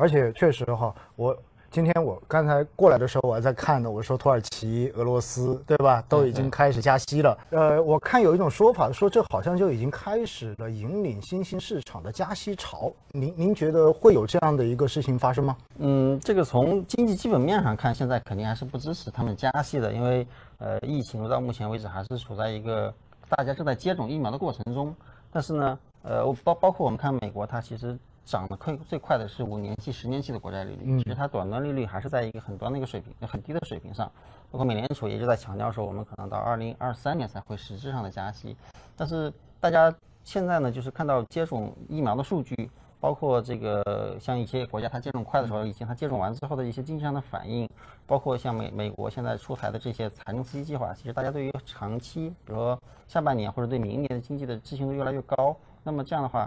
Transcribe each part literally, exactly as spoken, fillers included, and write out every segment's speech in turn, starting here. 而且确实哈，我今天我刚才过来的时候我还在看呢，我说土耳其、俄罗斯对吧，都已经开始加息了。呃，我看有一种说法说这好像就已经开始了引领新兴市场的加息潮。您您觉得会有这样的一个事情发生吗？嗯，这个从经济基本面上看，现在肯定还是不支持他们加息的，因为呃，疫情到目前为止还是处在一个大家正在接种疫苗的过程中。但是呢，呃，包包括我们看美国，它其实涨得快最快的是五年期、十年期的国债利率，嗯、其实它短端利率还是在一个很端的一个水平、很低的水平上。包括美联储也一直在强调说，我们可能到二零二三年才会实质上的加息。但是大家现在呢，就是看到接种疫苗的数据，包括这个像一些国家它接种快的时候，以及它接种完之后的一些经济上的反应，包括像美美国现在出台的这些财政刺激计划，其实大家对于长期，比如说下半年或者对明年的经济的置信度越来越高。那么这样的话，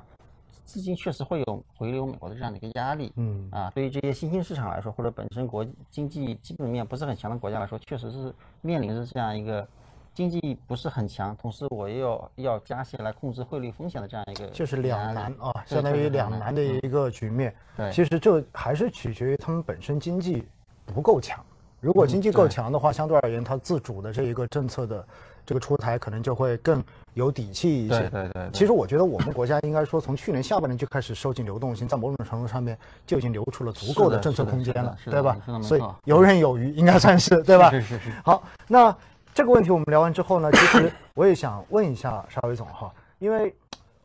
资金确实会有回流美国的这样的一个压力，嗯啊，对于这些新兴市场来说，或者本身国经济基本面不是很强的国家来说，确实是面临着这样一个经济不是很强，同时我又要加息来控制汇率风险的这样一个，就是两难啊，相当于两难的一个局面。对，其实这还是取决于他们本身经济不够强。如果经济够强的话，嗯、相对而言，它自主的这一个政策的这个出台可能就会更有底气一些。对对 对, 对。其实我觉得我们国家应该说，从去年下半年就开始收紧流动性，在某种程度上面就已经留出了足够的政策空间了，对吧？所以游刃有余，应该算是对吧？是是是。好，那这个问题我们聊完之后呢，其实我也想问一下沙伟总哈，因为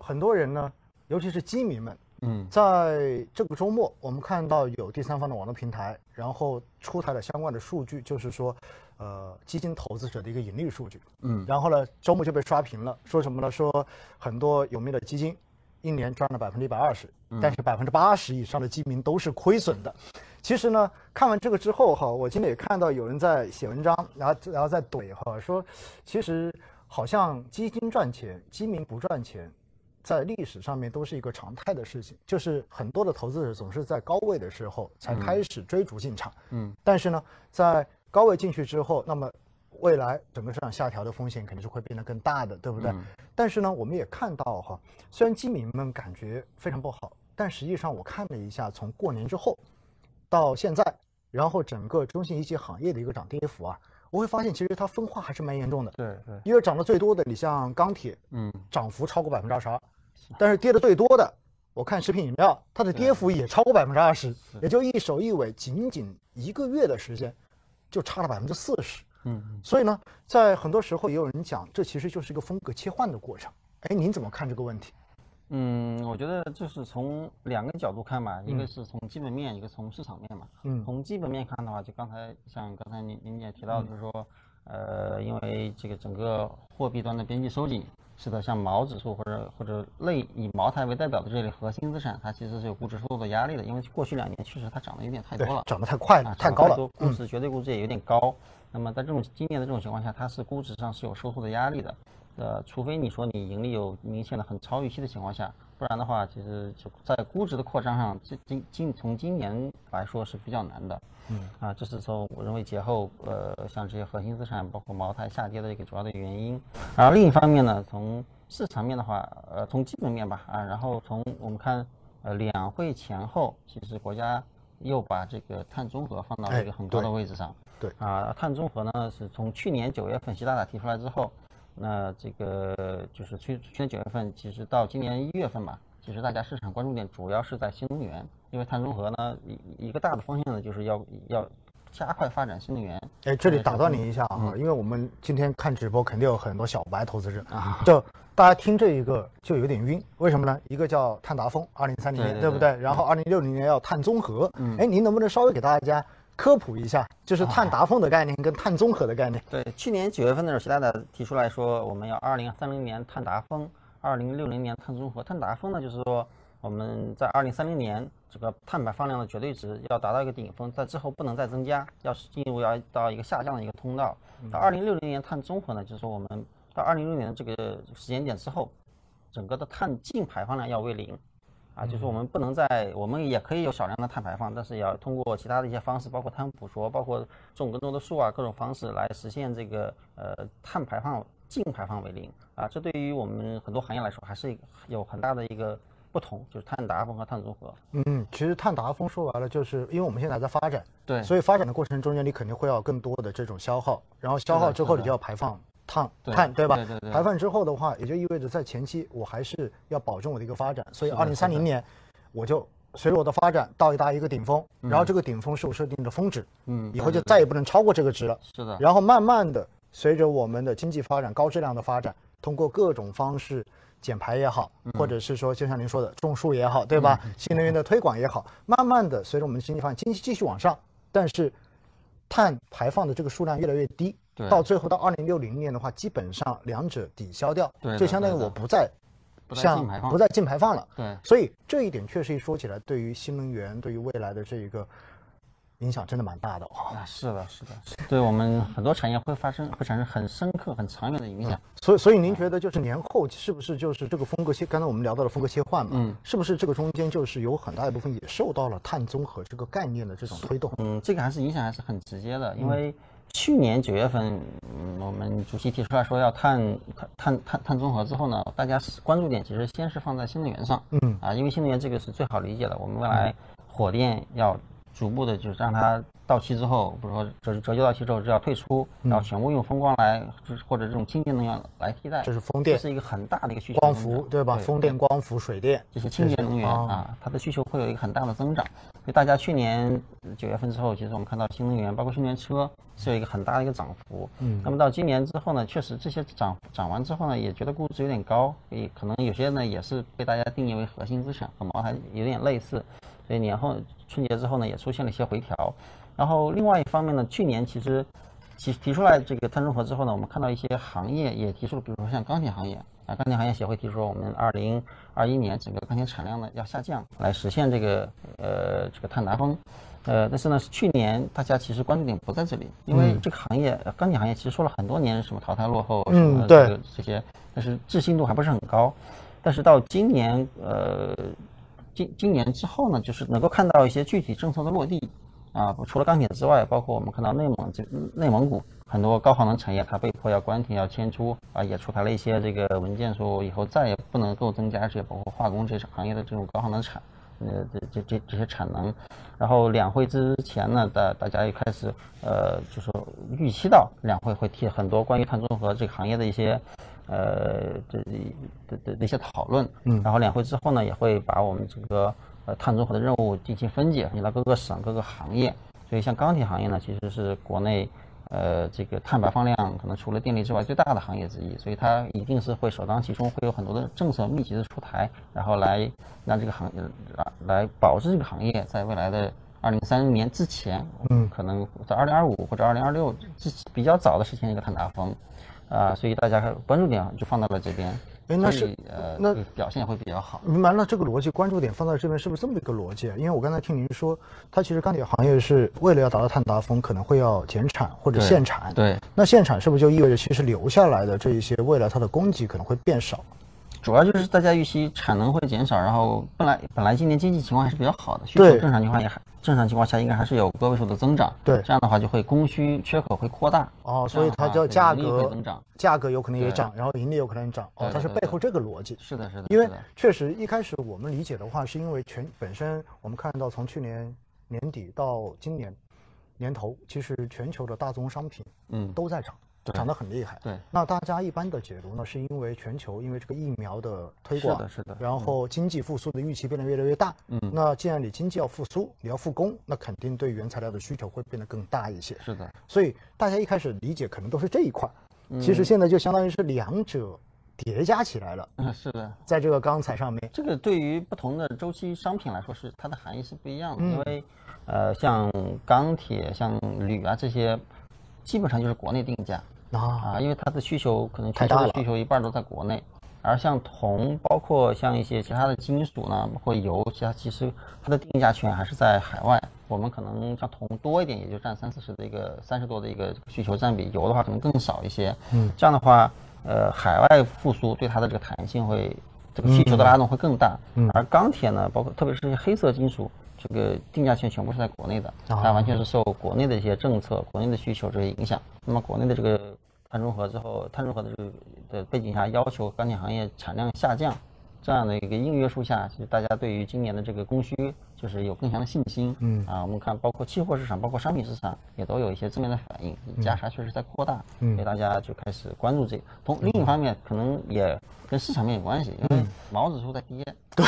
很多人呢，尤其是基民们。嗯，在这个周末，我们看到有第三方的网络平台，然后出台了相关的数据，就是说，呃，基金投资者的一个盈利数据。嗯，然后呢，周末就被刷屏了，说什么呢？说很多有名的基金，一年赚了百分之一百二十，但是百分之八十以上的基民都是亏损的。其实呢，看完这个之后哈，我今天也看到有人在写文章，然后然后在怼哈，说其实好像基金赚钱，基民不赚钱。在历史上面都是一个常态的事情，就是很多的投资者总是在高位的时候才开始追逐进场，嗯，但是呢，在高位进去之后，那么未来整个市场下调的风险肯定是会变得更大的，对不对？嗯、但是呢，我们也看到哈，虽然基民们感觉非常不好，但实际上我看了一下，从过年之后到现在，然后整个中信一级行业的一个涨跌幅啊。我会发现，其实它分化还是蛮严重的。对对，因为涨得最多的，你像钢铁，嗯，涨幅超过百分之二十二，但是跌得最多的，我看食品饮料，它的跌幅也超过百分之二十，也就一手一尾，仅仅一个月的时间，就差了百分之四十。嗯，所以呢，在很多时候也有人讲，这其实就是一个风格切换的过程。哎，您怎么看这个问题？嗯，我觉得就是从两个角度看吧，一个是从基本面，嗯、一个从市场面嘛。嗯，从基本面看的话，就刚才像刚才您您也提到，就是说，呃，因为这个整个货币端的边际收紧，使得像毛指数或者或者类以茅台为代表的这类核心资产，它其实是有估值受的压力的，因为过去两年确实它涨得有点太多了，涨得太快了，啊、太高了，估值、嗯、绝对估值也有点高。那么在这种今年的这种情况下，它是估值上是有收缩的压力的。呃，除非你说你盈利有明显的很超预期的情况下，不然的话，其实就在估值的扩张上，这今今从今年来说是比较难的。嗯，啊，这是从我认为节后呃，像这些核心资产，包括茅台下跌的一个主要的原因。而另一方面呢，从市场面的话，呃，从基本面吧，啊，然后从我们看，呃，两会前后，其实国家又把这个碳中和放到了一个很高的位置上。哎、对。对啊，碳中和呢，是从去年九月份习大大提出来之后。那这个就是去去年九月份，其实到今年一月份吧，其实大家市场关注点主要是在新能源，因为碳中和呢，一一个大的方向呢，就是要要加快发展新能源。哎，这里打断你一下啊，嗯、因为我们今天看直播，肯定有很多小白投资者啊，就大家听这一个就有点晕，为什么呢？一个叫碳达峰，二零三零年，对, 对, 对, 对不对？然后二零六零年要碳中和。嗯，哎，您能不能稍微给大家？科普一下，就是碳达峰的概念跟碳中和的概念。啊、对，去年九月份的时候，习大大提出来说，我们要二零三零年碳达峰，二零六零年碳中和。碳达峰呢，就是说我们在二零三零年这个碳排放量的绝对值要达到一个顶峰，在之后不能再增加，要进入要到一个下降的一个通道。到二零六零年碳中和呢，就是说我们到二零六零年这个时间点之后，整个的碳净排放量要为零。啊，就是我们不能在，我们也可以有少量的碳排放，但是也要通过其他的一些方式，包括碳捕捉，包括种更多的树啊，各种方式来实现这个呃碳排放净排放为零啊。这对于我们很多行业来说还是有很大的一个不同，就是碳达峰和碳足合。嗯，其实碳达峰说白了就是因为我们现在还在发展，对，所以发展的过程中间你肯定会要更多的这种消耗，然后消耗之后你就要排放碳，碳对吧？对对对对，排放之后的话，也就意味着在前期我还是要保证我的一个发展，所以二零三零年我就随着我的发展到达一个顶峰，嗯、然后这个顶峰是我设定的峰值，嗯，以后就再也不能超过这个值了。是的。然后慢慢的随着我们的经济发展、高质量的发展，通过各种方式。减排也好，或者是说就像您说的种树也好，对吧？新能源的推广也好，慢慢的随着我们经济发展，经济继续往上，但是碳排放的这个数量越来越低，到最后到二零六零年的话，基本上两者抵消掉，就相当于我不再像不再净排放了。对，所以这一点确实一说起来，对于新能源，对于未来的这一个。影响真的蛮大的哦！啊，是的，是的，对我们很多产业会发生，会产生很深刻、很长远的影响。嗯、所以，所以您觉得就是年后是不是就是这个风格切？刚才我们聊到了风格切换嘛，嗯，是不是这个中间就是有很大一部分也受到了碳综合这个概念的这种推动？嗯，这个还是影响还是很直接的，因为去年九月份，嗯，我们主席提出来说要碳碳碳碳综合之后呢，大家关注点其实先是放在新能源上，嗯啊，因为新能源这个是最好理解的，我们未来火电要。逐步的，就是让它到期之后，比如说折折旧到期之后就要退出，然后全部用风光来，或者这种清洁能源来替代。这是风电，这是一个很大的一个需求。光伏对吧？对风电、光伏、水电这些清洁能源、哦、啊，它的需求会有一个很大的增长。所以大家去年九月份之后，其实我们看到新能源，包括新能源车是有一个很大的一个涨幅。嗯。那么到今年之后呢，确实这些涨涨完之后呢，也觉得估值有点高，也可能有些呢也是被大家定义为核心资产，和茅台有点类似。所以年后春节之后呢，也出现了一些回调。然后另外一方面呢，去年其实提提出来这个碳中和之后呢，我们看到一些行业也提出了，比如说像钢铁行业啊，钢铁行业协会提出，我们二零二一年整个钢铁产量呢要下降，来实现这个呃这个碳达峰。呃，但是呢，去年大家其实关注点不在这里，因为这个行业钢铁行业其实说了很多年什么淘汰落后，什么、这个、嗯对这些，但是置信度还不是很高。但是到今年呃。今今年之后呢，就是能够看到一些具体政策的落地，啊，除了钢铁之外，包括我们看到内蒙这内蒙古很多高耗能产业，它被迫要关停、要迁出，啊，也出台了一些这个文件，说以后再也不能够增加这些包括化工这些行业的这种高耗能产，呃，这这这些产能。然后两会之前呢，大大家也开始呃，就是预期到两会会提很多关于碳中和这个行业的一些。呃，这这这的一些讨论，嗯，然后两会之后呢，也会把我们这个呃碳中和的任务进行分解，分解到各个省、各个行业。所以，像钢铁行业呢，其实是国内呃这个碳排放量可能除了电力之外最大的行业之一，所以它一定是会首当其冲，会有很多的政策密集的出台，然后来让这个行业来保证这个行业在未来的二零三零年之前，嗯，可能在二零二五或者二零二六比较早的实现一个碳达峰。啊、呃，所以大家关注点就放到了这边，哎，那是呃，那表现会比较好。明白了，这个逻辑关注点放到这边是不是这么一个逻辑？因为我刚才听您说，它其实钢铁行业是为了要达到碳达峰，可能会要减产或者限产。对，对那限产是不是就意味着其实留下来的这一些未来它的供给可能会变少？主要就是大家预期产能会减少，然后本来本来今年经济情况还是比较好的，需求正常情况也还正常情况下应该还是有个位数的增长。对，这样的话就会供需缺口会扩大。哦，所以它叫价格增长，价格有可能也涨，然后盈利有可能涨。哦，它是背后这个逻辑。是的，是的。因为确实一开始我们理解的话，是因为全本身我们看到从去年年底到今年年头，其实全球的大宗商品嗯都在涨。嗯涨得很厉害，对。那大家一般的解读呢，是因为全球因为这个疫苗的推广，是的，是的。然后经济复苏的预期变得越来越大，嗯。那既然你经济要复苏，你要复工，那肯定对原材料的需求会变得更大一些，是的。所以大家一开始理解可能都是这一块，嗯、其实现在就相当于是两者叠加起来了，嗯，是的。在这个钢材上面，这个对于不同的周期商品来说是，是它的含义是不一样的，嗯、因为呃，像钢铁、像铝啊这些，基本上就是国内定价。啊，因为它的需求可能全球的需求一半都在国内，而像铜，包括像一些其他的金属呢，包括油，其他其实它的定价权还是在海外。我们可能像铜多一点，也就占三四十的一个三十多的一个需求占比，油的话可能更少一些。嗯，这样的话，呃，海外复苏对它的这个弹性会，这个需求的拉动会更大。嗯，而钢铁呢，包括特别是黑色金属。这个定价权全部是在国内的，它完全是受国内的一些政策、国内的需求这些影响。那么国内的这个碳中和之后，碳中和的这个的背景下，要求钢铁行业产量下降，这样的一个因约束下，其实大家对于今年的这个供需就是有更强的信心。嗯啊，我们看包括期货市场，包括商品市场也都有一些正面的反应，价差确实在扩大，嗯，所以大家就开始关注这个。同另一方面，可能也跟市场面有关系，因为毛指数在跌。对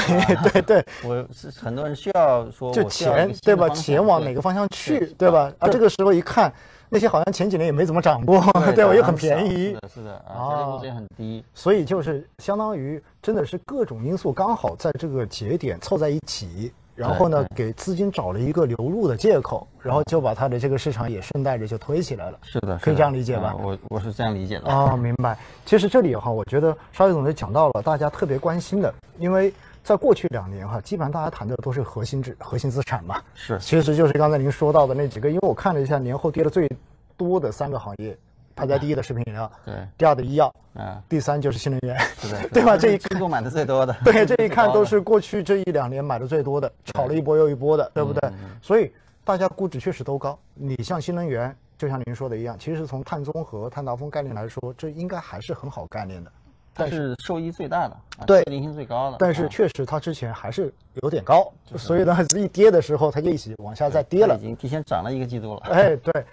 对对，我是很多人需要说，就钱对吧？钱往哪个方向去对吧？啊，这个时候一看。那些好像前几年也没怎么涨过，对吧？又很便宜，是的，是的啊，估值也很低，所以就是相当于真的是各种因素刚好在这个节点凑在一起，然后呢给资金找了一个流入的借口，然后就把它的这个市场也顺带着就推起来了。是的，可以这样理解吧？我我是这样理解的啊，明白。其实这里哈，我觉得沙宇总也讲到了大家特别关心的，因为。在过去两年哈，基本上大家谈的都是核心资核心资产嘛，是，其实就是刚才您说到的那几个，因为我看了一下年后跌的最多的三个行业，排在第一的食品饮料，对，第二的医药，啊，第三就是新能源，对吧？这一看买的最多的，对，这一看都是过去这一两年买的最多的，炒了一波又一波的，对不对？所以大家估值确实都高。你像新能源，就像您说的一样，其实从碳中和、碳达峰概念来说，这应该还是很好概念的。但是受益最大的，对，灵性最高的，但是确实它之前还是有点高，所以呢，一跌的时候它就一起往下再跌了，已经提前涨了一个季度了。哎，对。